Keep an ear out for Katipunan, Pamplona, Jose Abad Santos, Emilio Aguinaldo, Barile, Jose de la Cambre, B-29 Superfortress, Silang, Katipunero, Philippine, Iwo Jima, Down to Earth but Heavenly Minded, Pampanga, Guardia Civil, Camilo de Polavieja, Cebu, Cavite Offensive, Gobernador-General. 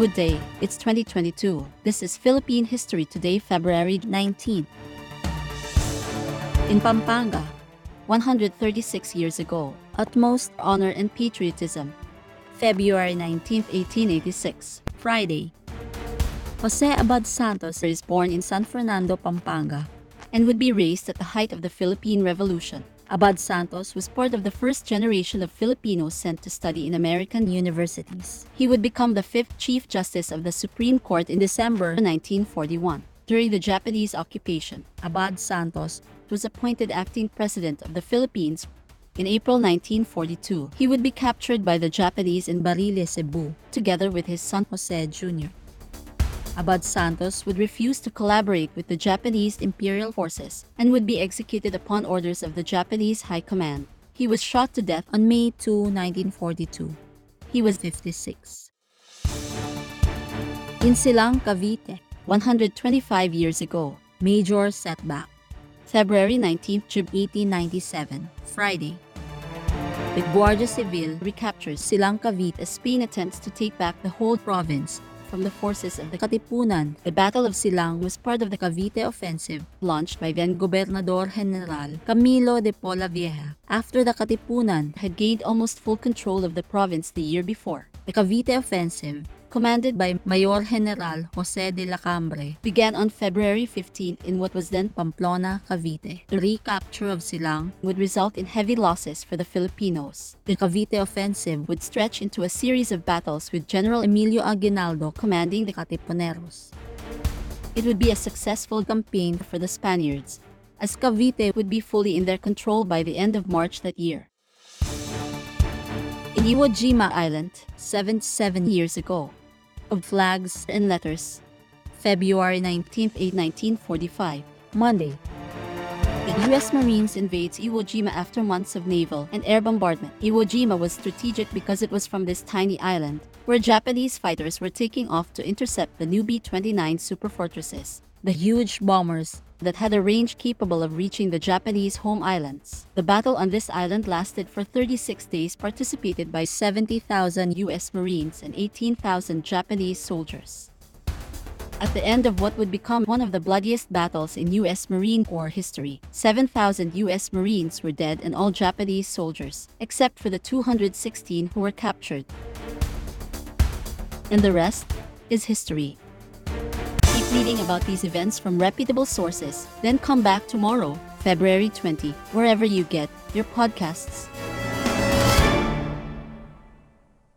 Good day, it's 2022. This is Philippine History Today, February 19. In Pampanga, 136 years ago, utmost honor and patriotism. February 19, 1886, Friday. Jose Abad Santos is born in San Fernando, Pampanga, and would be raised at the height of the Philippine Revolution. Abad Santos was part of the first generation of Filipinos sent to study in American universities. He would become the fifth Chief Justice of the Supreme Court in December 1941. During the Japanese occupation, Abad Santos was appointed acting president of the Philippines. In April 1942, he would be captured by the Japanese in Barile, Cebu, together with his son Jose Jr. Abad Santos would refuse to collaborate with the Japanese imperial forces and would be executed upon orders of the Japanese High Command. He was shot to death on May 2, 1942. He was 56. In Silang, Cavite, 125 years ago, major setback. February 19, 1897, Friday. The Guardia Civil recaptures Silang, Cavite as Spain attempts to take back the whole province from the forces of the Katipunan. The Battle of Silang was part of the Cavite Offensive, launched by then Gobernador-General Camilo de Polavieja. After the Katipunan had gained almost full control of the province the year before, the Cavite Offensive, commanded by Mayor General Jose de la Cambre, began on February 15 in what was then Pamplona, Cavite. The recapture of Silang would result in heavy losses for the Filipinos. The Cavite Offensive would stretch into a series of battles with General Emilio Aguinaldo commanding the Katipuneros. It would be a successful campaign for the Spaniards, as Cavite would be fully in their control by the end of March that year. In Iwo Jima Island, 77 years ago, of flags and letters. February 19, 1945, Monday. The U.S. Marines invades Iwo Jima after months of naval and air bombardment. Iwo Jima was strategic because it was from this tiny island where Japanese fighters were taking off to intercept the new B-29 Superfortresses, the huge bombers that had a range capable of reaching the Japanese home islands. The battle on this island lasted for 36 days, participated by 70,000 U.S. Marines and 18,000 Japanese soldiers. At the end of what would become one of the bloodiest battles in U.S. Marine Corps history, 7,000 U.S. Marines were dead and all Japanese soldiers, except for the 216 who were captured. And the rest is history. Reading about these events from reputable sources, then come back tomorrow, February 20, wherever you get your podcasts.